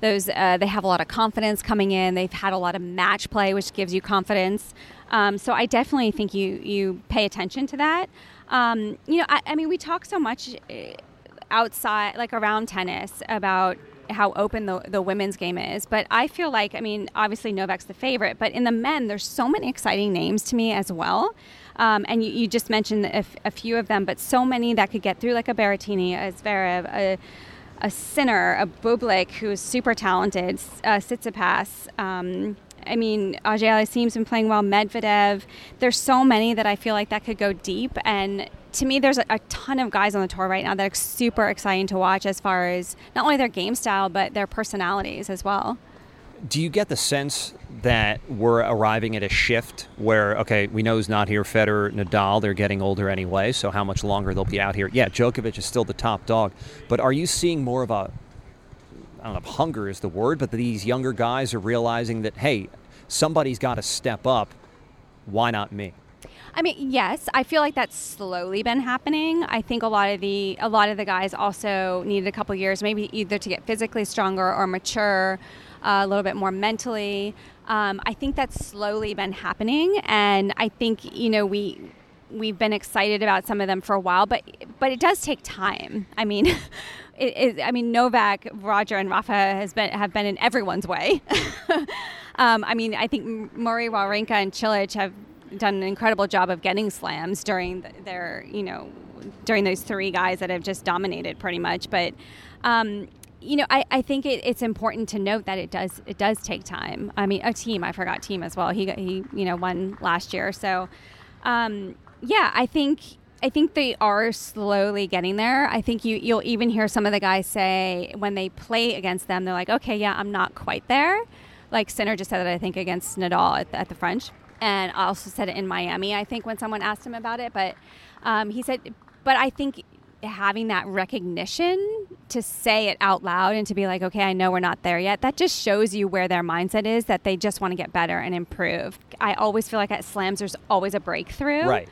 Those uh, they have a lot of confidence coming in. They've had a lot of match play, which gives you confidence. Um, so I definitely think you, you pay attention to that. Um, you know, I, I mean, we talk so much outside, like around tennis, about how open the, the women's game is. But I feel like, I mean, obviously Novak's the favorite, but in the men, there's so many exciting names to me as well. Um, and you, you just mentioned a, f- a few of them, but so many that could get through, like a Berrettini, a Zverev, a, a Sinner, a Bublik, who's super talented, uh, Tsitsipas. Um, I mean, Andre Agassi been playing well, Medvedev. There's so many that I feel like that could go deep. And to me, there's a ton of guys on the tour right now that are super exciting to watch as far as not only their game style, but their personalities as well. Do you get the sense that we're arriving at a shift where, okay, we know who's not here, Federer, Nadal, they're getting older anyway, so how much longer they'll be out here? Yeah, Djokovic is still the top dog, but are you seeing more of a, I don't know if hunger is the word, but these younger guys are realizing that, hey, somebody's got to step up, why not me? I mean, yes, I feel like that's slowly been happening. I think a lot of the a lot of the guys also needed a couple of years, maybe either to get physically stronger or mature, uh, a little bit more mentally. Um, I think that's slowly been happening, and I think, you know, we we've been excited about some of them for a while, but but it does take time. I mean, it, it, I mean Novak, Roger, and Rafa has been have been in everyone's way. um, I mean, I think Murray, Wawrinka, and Cilic have done an incredible job of getting slams during their, you know, during those three guys that have just dominated pretty much. But, um, you know, I, I think it, it's important to note that it does it does take time. I mean, a team, I forgot team as well. He, he you know, won last year. So, um, yeah, I think I think they are slowly getting there. I think you, you'll even hear some of the guys say when they play against them, they're like, okay, yeah, I'm not quite there. Like Sinner just said that, I think, against Nadal at the, at the French. And I also said it in Miami, I think, when someone asked him about it. But um, he said, but I think having that recognition to say it out loud and to be like, okay, I know we're not there yet, that just shows you where their mindset is, that they just want to get better and improve. I always feel like at slams there's always a breakthrough. Right.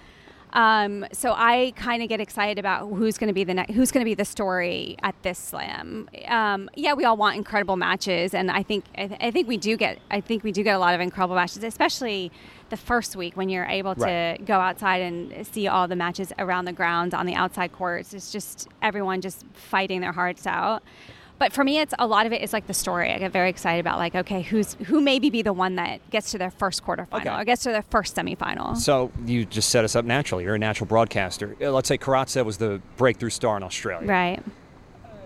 Um, so I kind of get excited about who's going to be the ne- who's going to be the story at this slam. Um, yeah, we all want incredible matches, and I think I, th- I think we do get I think we do get a lot of incredible matches, especially the first week when you're able right. to go outside and see all the matches around the grounds on the outside courts. It's just everyone just fighting their hearts out. But for me, it's a lot of it is like the story. I get very excited about like, okay, who's who maybe be the one that gets to their first quarterfinal okay. or gets to their first semifinal. So you just set us up naturally. You're a natural broadcaster. Let's say Karatsev was the breakthrough star in Australia. Right.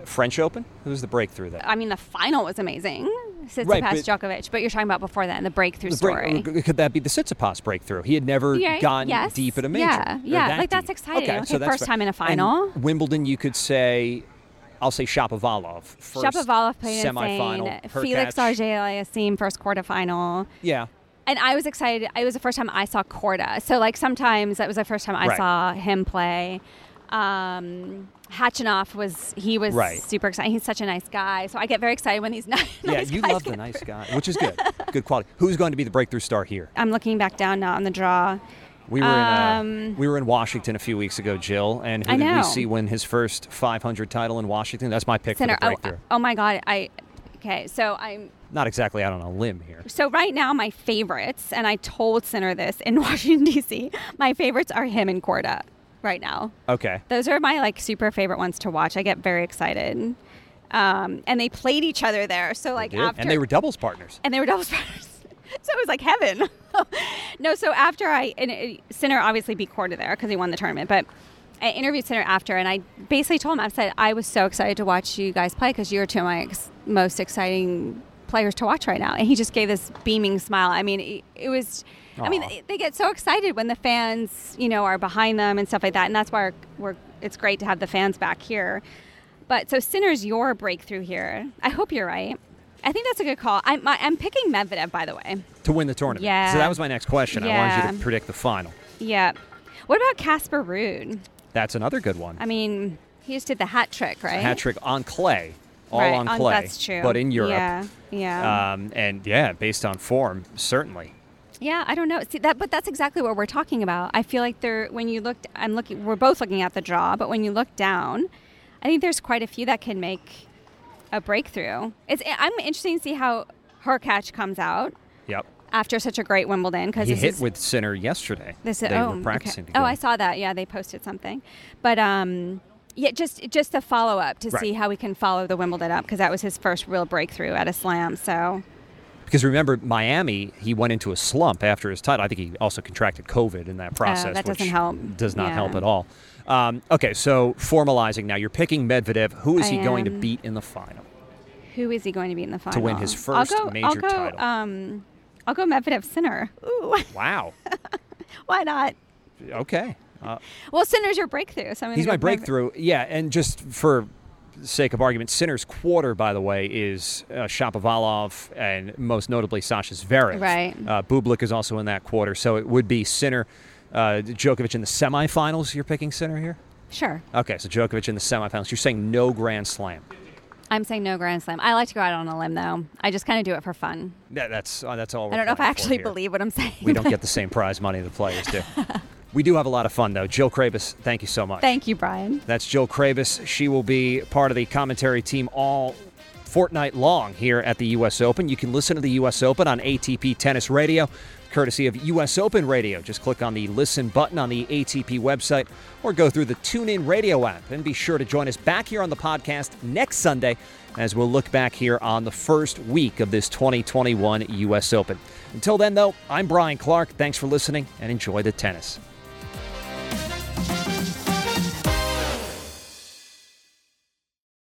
French Open? Who was the breakthrough there? I mean, the final was amazing. Tsitsipas right, but Djokovic, but you're talking about before that and the breakthrough the break, story. Could that be the Tsitsipas breakthrough? He had never yeah, gotten yes. deep at a major. Yeah, yeah. That like deep. That's exciting. Okay, okay so that's first fair. Time in a final. And Wimbledon, you could say, I'll say Shapovalov. First Shapovalov played semifinal. Insane. Felix Auger-Aliassime, first quarterfinal. Yeah. And I was excited. It was the first time I saw Korda. So like sometimes that was the first time I right. saw him play. Um, Khachanov was, he was right. super excited. He's such a nice guy. So I get very excited when these nice yeah, guys. Yeah, you love the nice guy, which is good. Good quality. Who's going to be the breakthrough star here? I'm looking back down now on the draw. We were um, in uh, we were in Washington a few weeks ago, Jill, and who I did know. we see win his first five hundred title in Washington? That's my pick Center, for the breakthrough. Oh, oh my God. I Okay, so I'm... Not exactly out on a limb here. So right now, my favorites, and I told Sinner this in Washington, D C, my favorites are him and Korda. Right now. Okay. Those are my like super favorite ones to watch. I get very excited. Um, and they played each other there. So like after And they were doubles partners. And they were doubles partners. So it was like heaven. No, so after I and it, Sinner obviously beat Korda there because he won the tournament, but I interviewed Sinner after and I basically told him, I said I was so excited to watch you guys play because you're two of my ex- most exciting players to watch right now. And he just gave this beaming smile. I mean, it, it was Aww. I mean, they get so excited when the fans, you know, are behind them and stuff like that. And that's why we're, we're, it's great to have the fans back here. But so Sinner's your breakthrough here. I hope you're right. I think that's a good call. I'm, I'm picking Medvedev, by the way. To win the tournament. Yeah. So that was my next question. Yeah. I wanted you to predict the final. Yeah. What about Casper Ruud? That's another good one. I mean, he just did the hat trick, right? Hat trick on clay. All right, on clay. On, that's true. But in Europe. Yeah. Yeah. Um, and, yeah, based on form, certainly. Yeah, I don't know. See that, but that's exactly what we're talking about. I feel like there, when you looked, I'm looking, we're both looking at the draw, but when you look down, I think there's quite a few that can make a breakthrough. It's, I'm interested to see how Hurkacz comes out. Yep. After such a great Wimbledon, because he hit is, with Sinner yesterday. This is, they oh, were practicing okay. together. Oh, I saw that. Yeah, they posted something, but um, yeah, just just a follow up to right. see how we can follow the Wimbledon up, because that was his first real breakthrough at a slam. So. Because remember, Miami, he went into a slump after his title. I think he also contracted COVID in that process, uh, that which doesn't help. does not yeah. help at all. Um, okay, so formalizing now. You're picking Medvedev. Who is I he am. going to beat in the final? Who is he going to beat in the final? To win his first I'll go, major I'll go, title. Um, I'll go Medvedev Sinner. Ooh. Wow. Why not? Okay. Uh, well, Sinner's your breakthrough. So I'm he's my breakthrough. Medvedev. Yeah, and just for... sake of argument, Sinner's quarter, by the way, is uh, Shapovalov and most notably Sasha Zverev. Right. Uh, Bublik is also in that quarter, so it would be Sinner, uh, Djokovic in the semifinals. You're picking Sinner here? Sure. Okay, so Djokovic in the semifinals. You're saying no Grand Slam. I'm saying no Grand Slam. I like to go out on a limb, though. I just kind of do it for fun. Yeah, that's uh, that's all. We're I don't know if I actually here. believe what I'm saying. We don't get the same prize money the players do. We do have a lot of fun, though. Jill Craybas, thank you so much. Thank you, Brian. That's Jill Craybas. She will be part of the commentary team all fortnight long here at the U S Open. You can listen to the U S Open on A T P Tennis Radio, courtesy of U S Open Radio. Just click on the Listen button on the A T P website or go through the TuneIn Radio app. And be sure to join us back here on the podcast next Sunday as we'll look back here on the first week of this twenty twenty-one U S Open. Until then, though, I'm Brian Clark. Thanks for listening and enjoy the tennis.